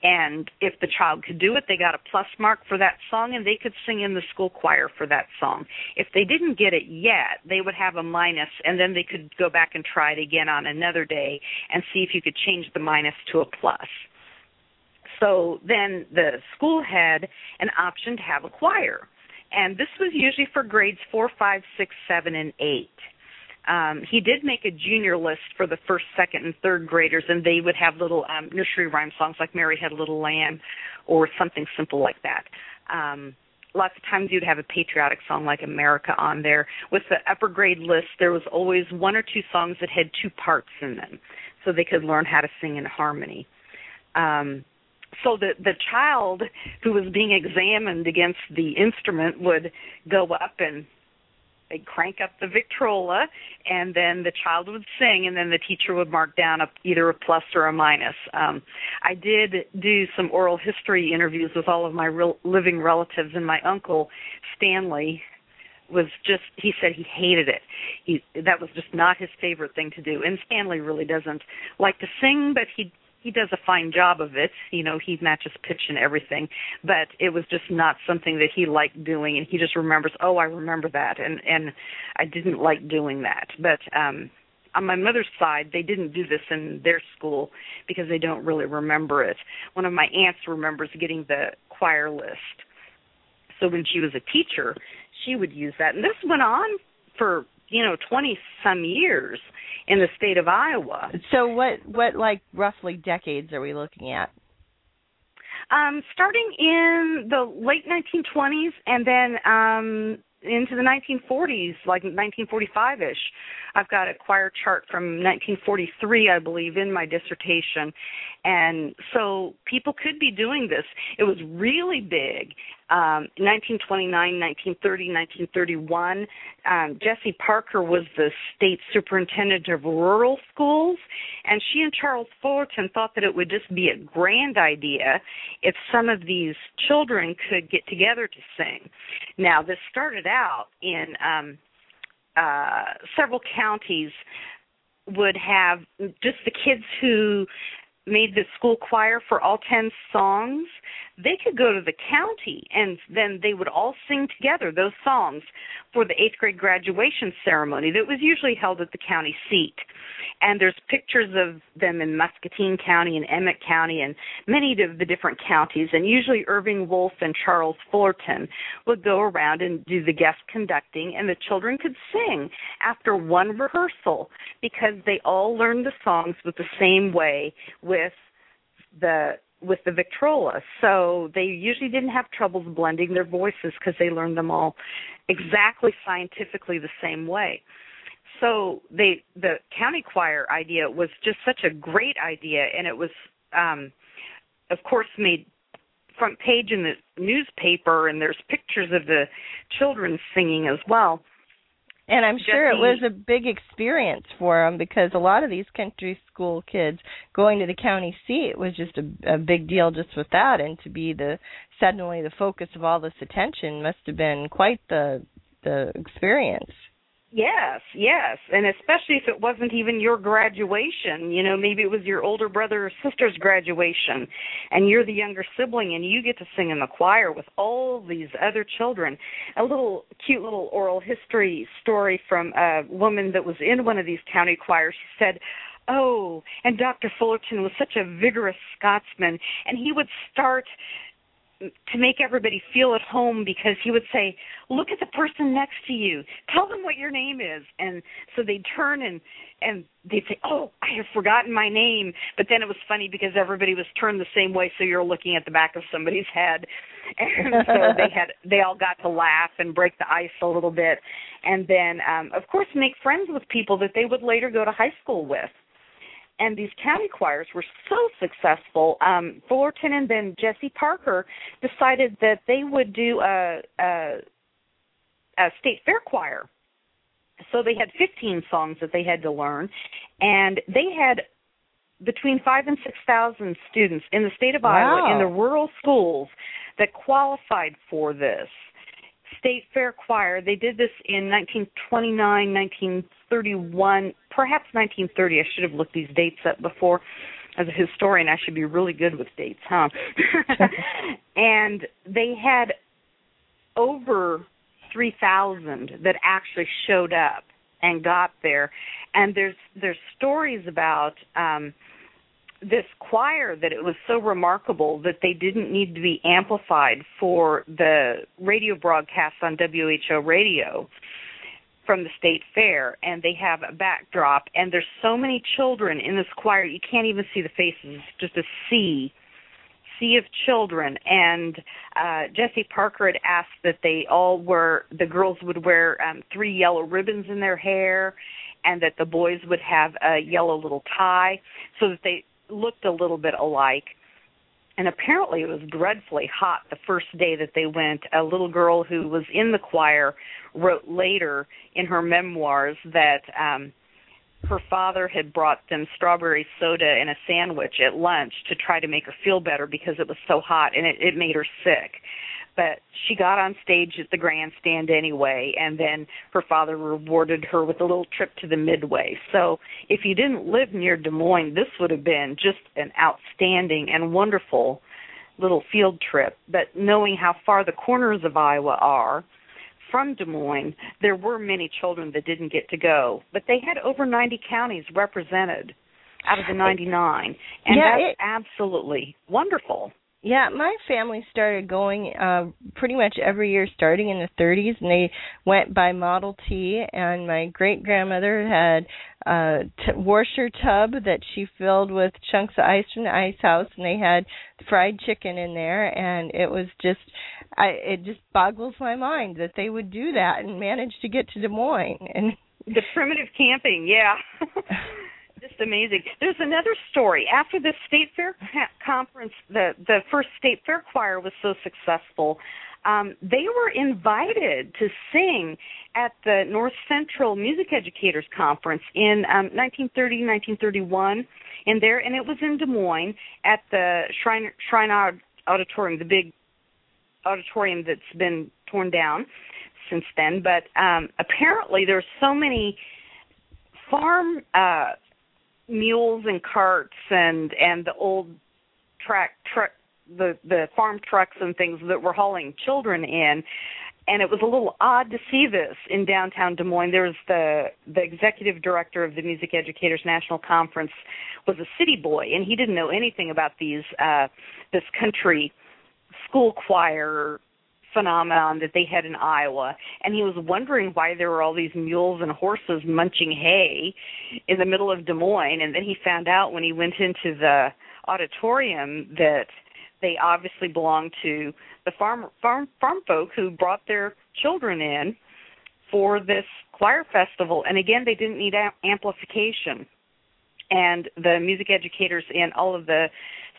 And if the child could do it, they got a plus mark for that song, and they could sing in the school choir for that song. If they didn't get it yet, they would have a minus, and then they could go back and try it again on another day and see if you could change the minus to a plus. So then the school had an option to have a choir, and this was usually for grades 4, 5, 6, 7, and 8. He did make a junior list for the first, second, and third graders, and they would have little nursery rhyme songs like Mary Had a Little Lamb or something simple like that. Lots of times you'd have a patriotic song like America on there. With the upper grade list, there was always one or two songs that had two parts in them, so they could learn how to sing in harmony. So the child who was being examined against the instrument would go up and They'd crank up the Victrola, and then the child would sing, and then the teacher would mark down either a plus or a minus. I did do some oral history interviews with all of my living relatives, and my uncle, Stanley, was just, he said he hated it. That was just not his favorite thing to do. And Stanley really doesn't like to sing, but he does a fine job of it. You know, he matches pitch and everything, but it was just not something that he liked doing, and he just remembers, oh, I remember that, and I didn't like doing that. But on my mother's side, they didn't do this in their school because they don't really remember it. One of my aunts remembers getting the choir list. So when she was a teacher, she would use that. And this went on for, 20-some years in the state of Iowa. So what like, roughly decades are we looking at? Starting in the late 1920s and then into the 1940s, like 1945-ish. I've got a choir chart from 1943, I believe, in my dissertation. And so people could be doing this. It was really big. 1929, 1930, 1931. Jessie Parker was the state superintendent of rural schools, and she and Charles Fullerton thought that it would just be a grand idea if some of these children could get together to sing. Now, this started out in several counties would have just the kids who made the school choir for all 10 songs, they could go to the county, and then they would all sing together those songs for the 8th grade graduation ceremony that was usually held at the county seat. And there's pictures of them in Muscatine County and Emmett County and many of the different counties, and usually Irving Wolfe and Charles Fullerton would go around and do the guest conducting, and the children could sing after one rehearsal because they all learned the songs with the same way with the Victrola. So they usually didn't have troubles blending their voices because they learned them all exactly scientifically the same way. So the county choir idea was just such a great idea, and it was, of course, made front page in the newspaper, and there's pictures of the children singing as well. And I'm sure it was a big experience for them because a lot of these country school kids going to the county seat was just a big deal just with that. And to be suddenly the focus of all this attention must have been quite the experience. Yes. And especially if it wasn't even your graduation, maybe it was your older brother or sister's graduation and you're the younger sibling and you get to sing in the choir with all these other children. A little cute little oral history story from a woman that was in one of these county choirs. She said, oh, and Dr. Fullerton was such a vigorous Scotsman, and he would start to make everybody feel at home because he would say, look at the person next to you. Tell them what your name is. And so they'd turn and they'd say, oh, I have forgotten my name. But then it was funny because everybody was turned the same way, so you're looking at the back of somebody's head. And so they all got to laugh and break the ice a little bit. And then, of course, make friends with people that they would later go to high school with. And these county choirs were so successful. Fullerton and then Jessie Parker decided that they would do a state fair choir. So they had 15 songs that they had to learn, and they had between 5,000 and 6,000 students in the state of Iowa, in the rural schools, that qualified for this state fair choir. They did this in 1929, 1931, perhaps 1930. I should have looked these dates up before. As a historian, I should be really good with dates, huh? And they had over 3,000 that actually showed up and got there. And there's stories about this choir that it was so remarkable that they didn't need to be amplified for the radio broadcast on WHO radio from the state fair, and they have a backdrop, and there's so many children in this choir, you can't even see the faces. It's just a sea of children, and Jessie Parker had asked that the girls would wear 3 yellow ribbons in their hair, and that the boys would have a yellow little tie so that they looked a little bit alike. And apparently it was dreadfully hot the first day that they went. A little girl who was in the choir wrote later in her memoirs that her father had brought them strawberry soda and a sandwich at lunch to try to make her feel better because it was so hot, and it made her sick. But she got on stage at the grandstand anyway, and then her father rewarded her with a little trip to the Midway. So if you didn't live near Des Moines, this would have been just an outstanding and wonderful little field trip. But knowing how far the corners of Iowa are from Des Moines, there were many children that didn't get to go. But they had over 90 counties represented out of the 99, and that's absolutely wonderful. Yeah, my family started going pretty much every year starting in the 30s, and they went by Model T, and my great-grandmother had a washer tub that she filled with chunks of ice from the ice house, and they had fried chicken in there, and it was just, it just boggles my mind that they would do that and manage to get to Des Moines. And the primitive camping, yeah. Just amazing. There's another story. After the state fair conference, the first state fair choir was so successful, they were invited to sing at the North Central Music Educators Conference in 1930, 1931, and it was in Des Moines at the Shrine Auditorium, the big auditorium that's been torn down since then. But apparently there's so many farm mules and carts and the old truck, the farm trucks and things that were hauling children in, and it was a little odd to see this in downtown Des Moines. There's the executive director of the Music Educators National Conference was a city boy, and he didn't know anything about these this country school choir phenomenon that they had in Iowa, and he was wondering why there were all these mules and horses munching hay in the middle of Des Moines. And then he found out when he went into the auditorium that they obviously belonged to the farm folk who brought their children in for this choir festival. And again, they didn't need amplification. And the music educators in all of the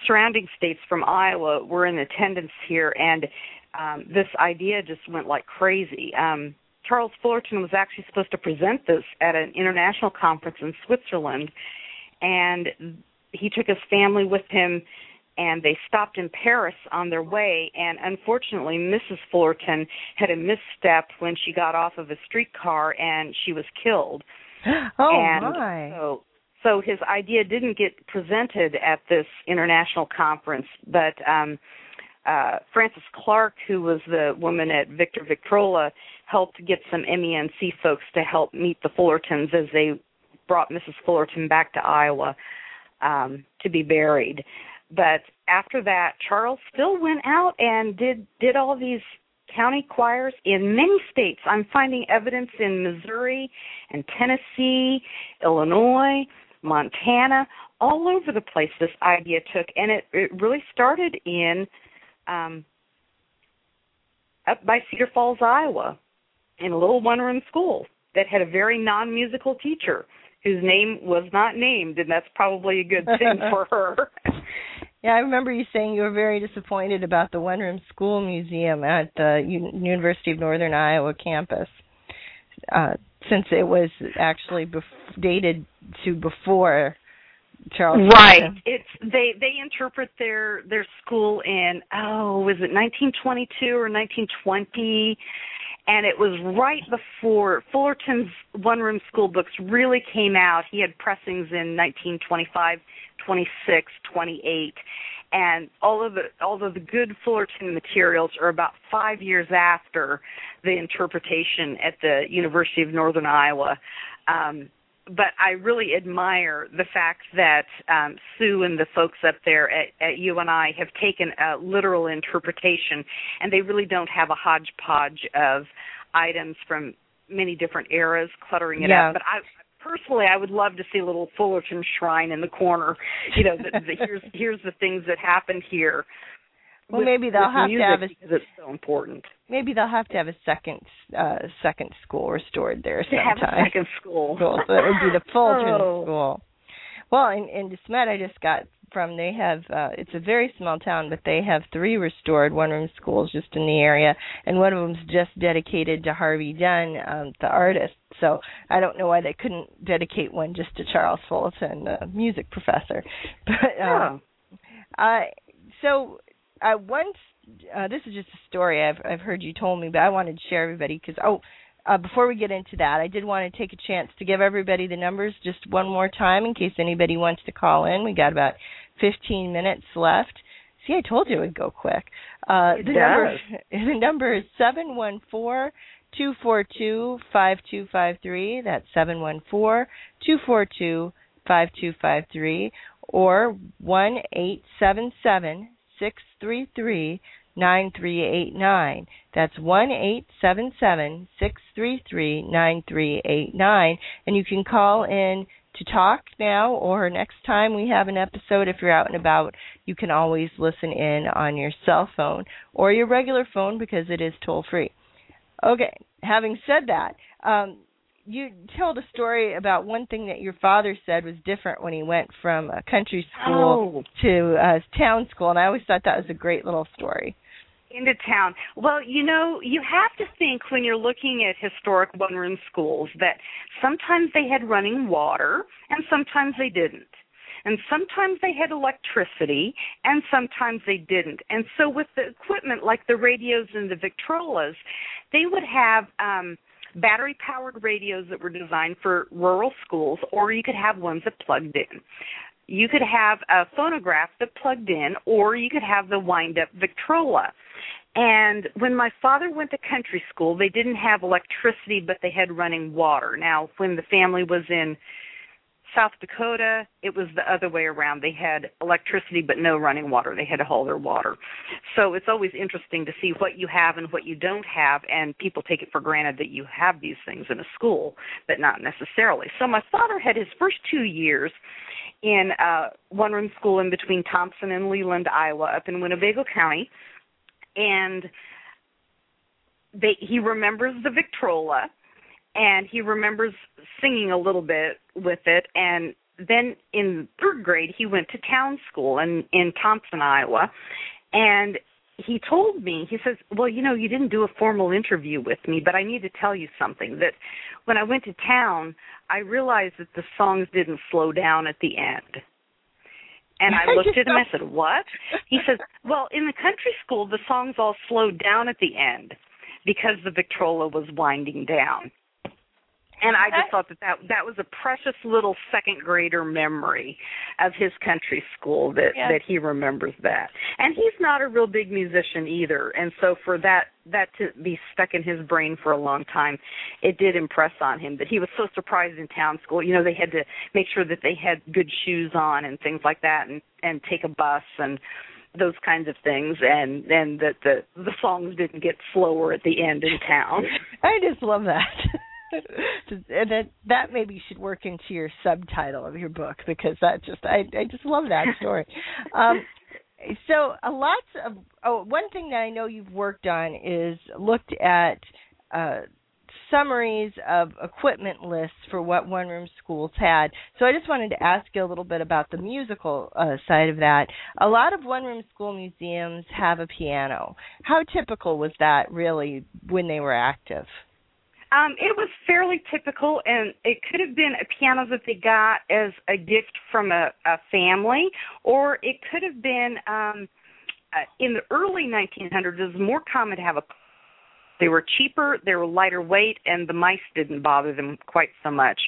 surrounding states from Iowa were in attendance here, and this idea just went like crazy. Charles Fullerton was actually supposed to present this at an international conference in Switzerland, and he took his family with him, and they stopped in Paris on their way, and unfortunately Mrs. Fullerton had a misstep when she got off of a streetcar, and she was killed. Oh, my. So his idea didn't get presented at this international conference, but Frances Clark, who was the woman at Victrola, helped get some MENC folks to help meet the Fullertons as they brought Mrs. Fullerton back to Iowa to be buried. But after that, Charles still went out and did all these county choirs in many states. I'm finding evidence in Missouri and Tennessee, Illinois, Montana, all over the place this idea took, and it really started in up by Cedar Falls, Iowa, in a little one-room school that had a very non-musical teacher whose name was not named, and that's probably a good thing for her. Yeah, I remember you saying you were very disappointed about the one-room school museum at the University of Northern Iowa campus, since it was actually dated to before Charles. Right. Fullerton. It's they interpret their school in, was it 1922 or 1920, and it was right before Fullerton's one-room school books really came out. He had pressings in 1925, 26, 28, and all of the good Fullerton materials are about 5 years after the interpretation at the University of Northern Iowa. But I really admire the fact that Sue and the folks up there at UNI have taken a literal interpretation, and they really don't have a hodgepodge of items from many different eras cluttering it up. But personally, I would love to see a little Fullerton shrine in the corner. You know, here's the things that happened here. Well, maybe they'll have to have because it's so important. Maybe they'll have to have a second school restored there sometime. To have a second school. So that would be the Fullerton school. Well, in DeSmet, I just got from, they have, it's a very small town, but they have three restored one-room schools just in the area, and one of them's just dedicated to Harvey Dunn, the artist. So I don't know why they couldn't dedicate one just to Charles Fullerton, the music professor. But this is just a story I've heard you told me, but I wanted to share everybody because, before we get into that, I did want to take a chance to give everybody the numbers just one more time in case anybody wants to call in. We got about 15 minutes left. See, I told you it would go quick. The number is 714-242-5253. That's 714-242-5253 or 1-877-633-9389. That's 1-877-633-9389. And you can call in to talk now, or next time we have an episode, if you're out and about, you can always listen in on your cell phone or your regular phone because it is toll-free. Okay, having said that, you told a story about one thing that your father said was different when he went from a country school to a town school, and I always thought that was a great little story. Into town. Well, you know, you have to think when you're looking at historic one-room schools that sometimes they had running water and sometimes they didn't. And sometimes they had electricity and sometimes they didn't. And so with the equipment like the radios and the Victrolas, they would have battery-powered radios that were designed for rural schools, or you could have ones that plugged in. You could have a phonograph that plugged in, or you could have the wind-up Victrola. And when my father went to country school, they didn't have electricity, but they had running water. Now, when the family was in South Dakota, it was the other way around. They had electricity, but no running water. They had to haul their water. So it's always interesting to see what you have and what you don't have, and people take it for granted that you have these things in a school, but not necessarily. So my father had his first 2 years in one-room school in between Thompson and Leland, Iowa, up in Winnebago County. And he remembers the Victrola, and he remembers singing a little bit with it. And then in third grade, he went to town school in Thompson, Iowa. And he told me, he says, well, you know, you didn't do a formal interview with me, but I need to tell you something, that when I went to town, I realized that the songs didn't slow down at the end. And I looked at him and I said, what? He says, well, in the country school, the songs all slowed down at the end because the Victrola was winding down. And I just thought that was a precious little second grader memory of his country school, that he remembers that. And he's not a real big musician either. And so for that to be stuck in his brain for a long time, it did impress on him. That he was so surprised in town school. You know, they had to make sure that they had good shoes on and things like that, and take a bus and those kinds of things, and that the songs didn't get slower at the end in town. I just love that. And that maybe should work into your subtitle of your book, because that just I just love that story. One thing that I know you've worked on is looked at summaries of equipment lists for what one-room schools had. So I just wanted to ask you a little bit about the musical side of that. A lot of one-room school museums have a piano. How typical was that really when they were active? It was fairly typical, and it could have been a piano that they got as a gift from a family, or it could have been, in the early 1900s, it was more common to have a. They were cheaper, they were lighter weight, and the mice didn't bother them quite so much.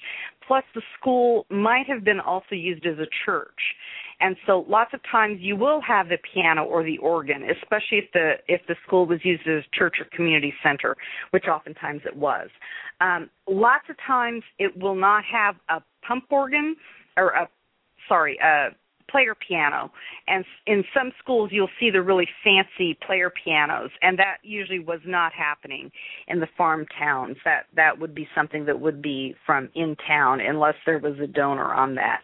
Plus, the school might have been also used as a church. And so lots of times you will have the piano or the organ, especially if the school was used as a church or community center, which oftentimes it was. Lots of times it will not have a pump organ or a player piano. And in some schools you'll see the really fancy player pianos, and that usually was not happening in the farm towns. That would be something that would be from in town unless there was a donor on that.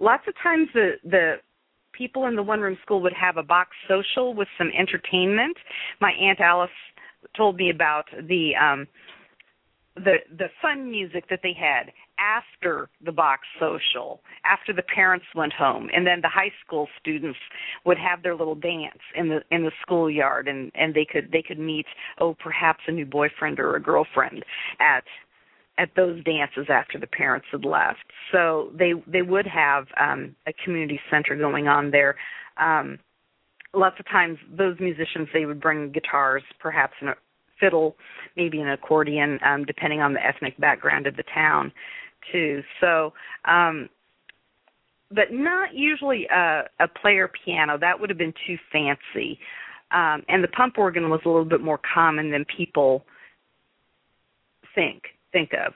Lots of times the people in the one-room school would have a box social with some entertainment. My Aunt Alice told me about the fun music that they had. after the box social, after the parents went home, and then the high school students would have their little dance in the schoolyard, and they could meet perhaps a new boyfriend or a girlfriend at those dances after the parents had left. So they would have a community center going on there. Lots of times those musicians, they would bring guitars, perhaps a fiddle, maybe an accordion, depending on the ethnic background of the town, too. So, but not usually a player piano. That would have been too fancy. And the pump organ was a little bit more common than people think of.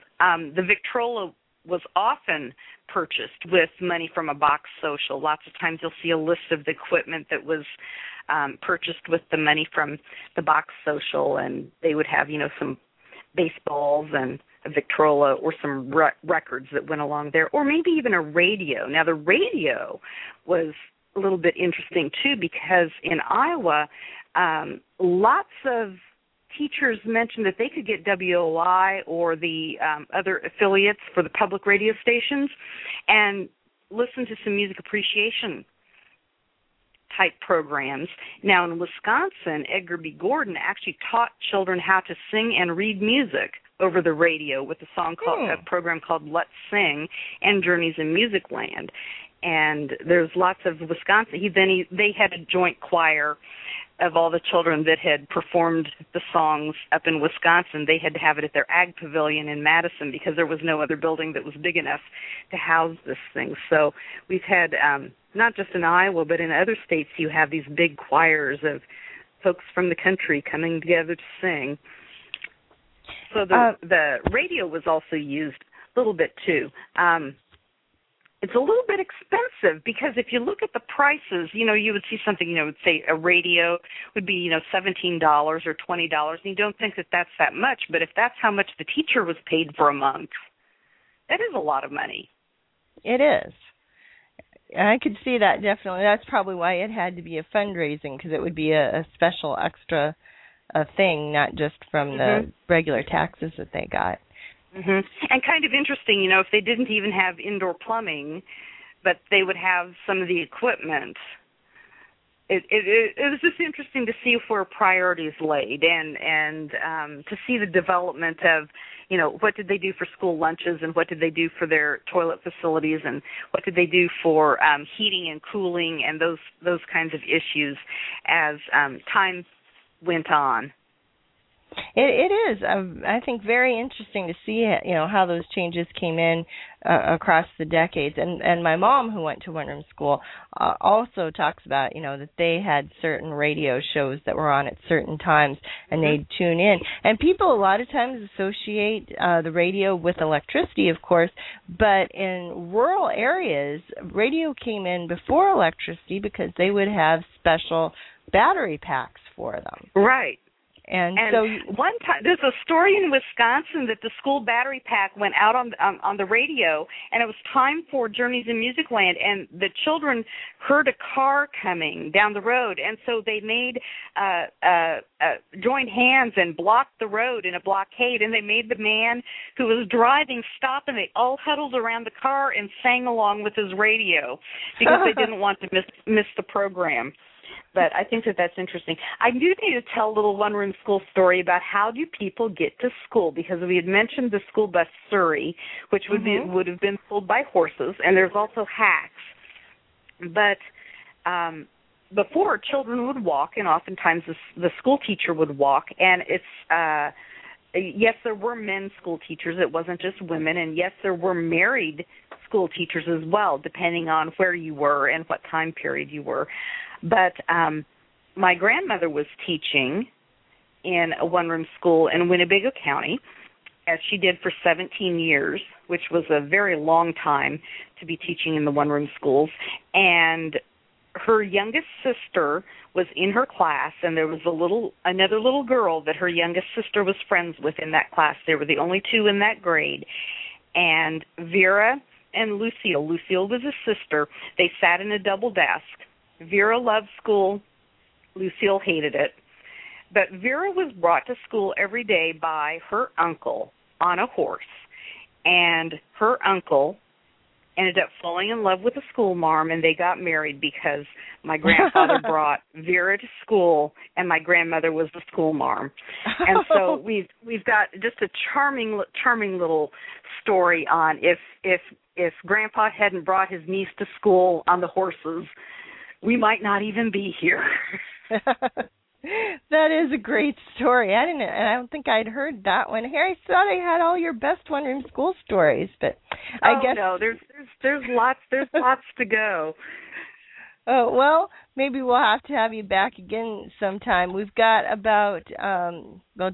The Victrola was often purchased with money from a box social. Lots of times you'll see a list of the equipment that was purchased with the money from the box social, and they would have, some baseballs and a Victrola or some records that went along there, or maybe even a radio. Now, the radio was a little bit interesting, too, because in Iowa, lots of teachers mentioned that they could get WOI or the other affiliates for the public radio stations and listen to some music appreciation type programs. Now, in Wisconsin, Edgar B. Gordon actually taught children how to sing and read music over the radio with a song called a program called Let's Sing and Journeys in Music Land. And there's lots of Wisconsin. They had a joint choir of all the children that had performed the songs up in Wisconsin. They had to have it at their Ag Pavilion in Madison because there was no other building that was big enough to house this thing. So we've had, not just in Iowa, but in other states, you have these big choirs of folks from the country coming together to sing. So the radio was also used a little bit, too. It's a little bit expensive because if you look at the prices, you would see something, say a radio would be, $17 or $20, and you don't think that that's that much. But if that's how much the teacher was paid for a month, that is a lot of money. It is. I could see that definitely. That's probably why it had to be a fundraising, because it would be a special extra thing, not just from the regular taxes that they got. Mm-hmm. And kind of interesting, if they didn't even have indoor plumbing, but they would have some of the equipment. It was just interesting to see where priorities laid and to see the development of, what did they do for school lunches and what did they do for their toilet facilities and what did they do for heating and cooling and those kinds of issues as time went on. It is. I think very interesting to see, how those changes came in across the decades. And my mom, who went to one-room school, also talks about, that they had certain radio shows that were on at certain times, and they'd tune in. And people a lot of times associate the radio with electricity, of course, but in rural areas, radio came in before electricity because they would have special battery packs for them. Right. And so one time, there's a story in Wisconsin that the school battery pack went out on the radio, and it was time for Journeys in Music Land, and the children heard a car coming down the road, and so they made joined hands and blocked the road in a blockade, and they made the man who was driving stop, and they all huddled around the car and sang along with his radio because they didn't want to miss the program. But I think that that's interesting. I do need to tell a little one-room school story about how do people get to school, because we had mentioned the school bus surrey, which would have been pulled by horses, and there's also hacks. But before, children would walk, and oftentimes the school teacher would walk, and it's yes, there were men school teachers. It wasn't just women. And, yes, there were married school teachers as well, depending on where you were and what time period you were. But my grandmother was teaching in a one-room school in Winnebago County, as she did for 17 years, which was a very long time to be teaching in the one-room schools. And her youngest sister was in her class, and there was another little girl that her youngest sister was friends with in that class. They were the only two in that grade. And Vera and Lucille was a sister. They sat in a double desk. Vera loved school. Lucille hated it. But Vera was brought to school every day by her uncle on a horse. and her uncle ended up falling in love with a school mom, and they got married because my grandfather brought Vera to school, and my grandmother was the school mom. And so we've got just a charming little story on if Grandpa hadn't brought his niece to school on the horses, we might not even be here. That is a great story. I don't think I'd heard that one. Harry, I thought I had all your best one-room school stories, but I guess no, there's lots to go. Oh well, maybe we'll have to have you back again sometime. We've got about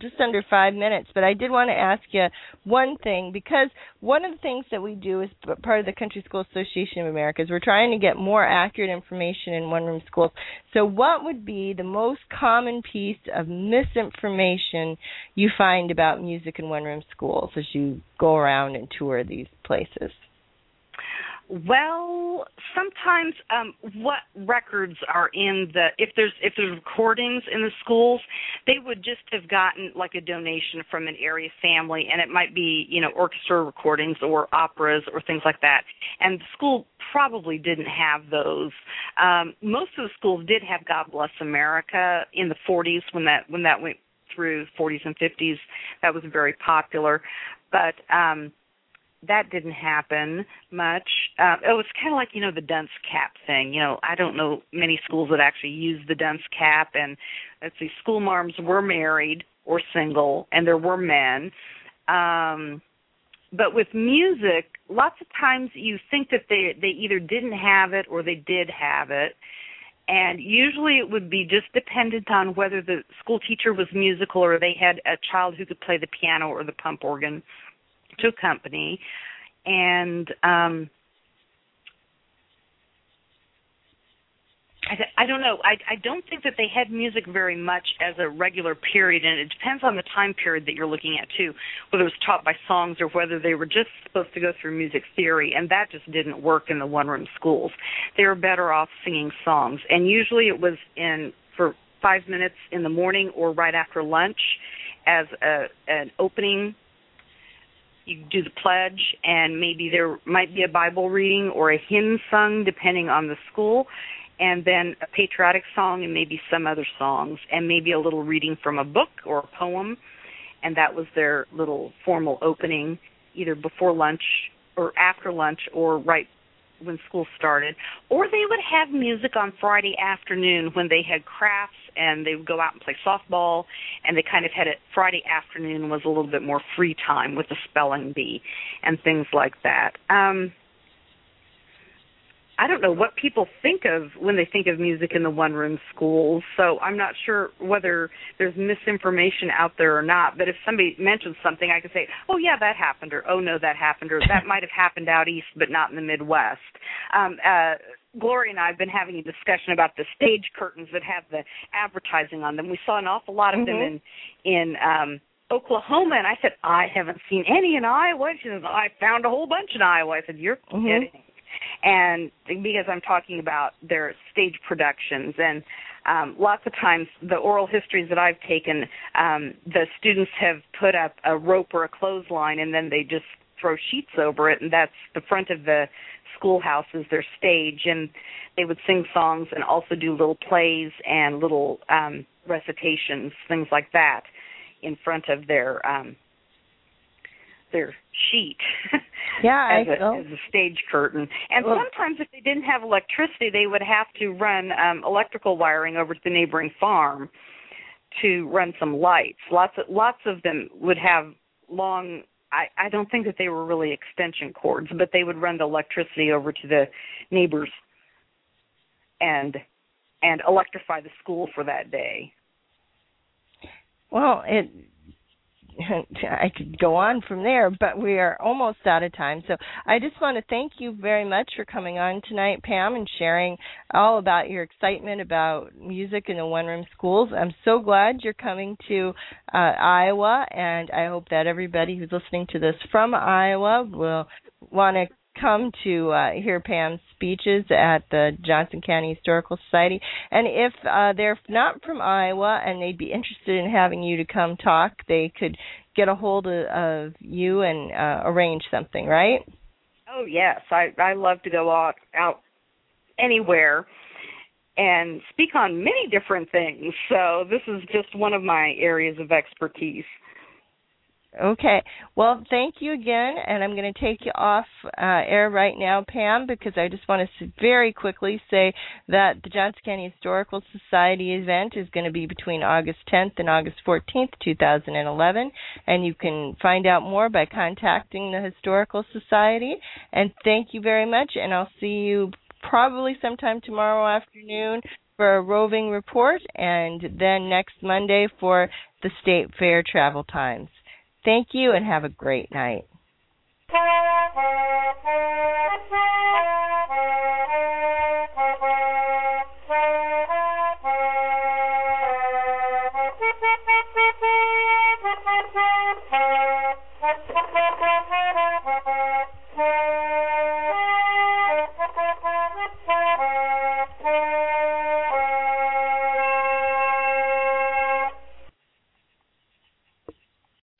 just under 5 minutes, but I did want to ask you one thing, because one of the things that we do as part of the Country School Association of America is we're trying to get more accurate information in one-room schools. So what would be the most common piece of misinformation you find about music in one-room schools as you go around and tour these places? Well, sometimes what records are in the if there's recordings in the schools, they would just have gotten like a donation from an area family, and it might be, orchestra recordings or operas or things like that. And the school probably didn't have those. Most of the schools did have God Bless America in the 40s when that went through 40s and 50s. That was very popular, but that didn't happen much. It was kind of like, the dunce cap thing. I don't know many schools that actually use the dunce cap. And let's see, school moms were married or single, and there were men. But with music, lots of times you think that they either didn't have it or they did have it. And usually it would be just dependent on whether the school teacher was musical or they had a child who could play the piano or the pump organ to accompany. And I don't know. I don't think that they had music very much as a regular period, and it depends on the time period that you're looking at, too, whether it was taught by songs or whether they were just supposed to go through music theory, and that just didn't work in the one-room schools. They were better off singing songs, and usually it was for 5 minutes in the morning or right after lunch as an opening. You do the pledge, and maybe there might be a Bible reading or a hymn sung, depending on the school, and then a patriotic song and maybe some other songs, and maybe a little reading from a book or a poem, and that was their little formal opening, either before lunch or after lunch or right when school started. Or they would have music on Friday afternoon when they had crafts, and they would go out and play softball, and they kind of had it. Friday afternoon was a little bit more free time with the spelling bee and things like that. I don't know what people think of when they think of music in the one-room schools, so I'm not sure whether there's misinformation out there or not, but if somebody mentions something, I could say, oh, yeah, that happened, or oh, no, that happened, or that might have happened out east but not in the Midwest. Gloria and I have been having a discussion about the stage curtains that have the advertising on them. We saw an awful lot of them in Oklahoma, and I said, I haven't seen any in Iowa. And she says, I found a whole bunch in Iowa. I said, you're kidding. And because I'm talking about their stage productions, and lots of times the oral histories that I've taken, the students have put up a rope or a clothesline, and then they just throw sheets over it, and that's the front of the schoolhouse is their stage, and they would sing songs and also do little plays and little recitations, things like that, in front of their sheet as a stage curtain. And sometimes if they didn't have electricity, they would have to run electrical wiring over to the neighboring farm to run some lights. Lots of them would have long, I don't think that they were really extension cords, but they would run the electricity over to the neighbors and electrify the school for that day. Well, I could go on from there, but we are almost out of time. So I just want to thank you very much for coming on tonight, Pam, and sharing all about your excitement about music in the one-room schools. I'm so glad you're coming to Iowa, and I hope that everybody who's listening to this from Iowa will want to come to hear Pam's speeches at the Johnson County Historical Society. And if they're not from Iowa and they'd be interested in having you to come talk, they could get a hold of you and arrange something, right? Oh, yes. I love to go out anywhere and speak on many different things. So this is just one of my areas of expertise. Okay. Well, thank you again, and I'm going to take you off air right now, Pam, because I just want to very quickly say that the Johnson County Historical Society event is going to be between August 10th and August 14th, 2011, and you can find out more by contacting the Historical Society. And thank you very much, and I'll see you probably sometime tomorrow afternoon for a roving report, and then next Monday for the State Fair travel times. Thank you, and have a great night.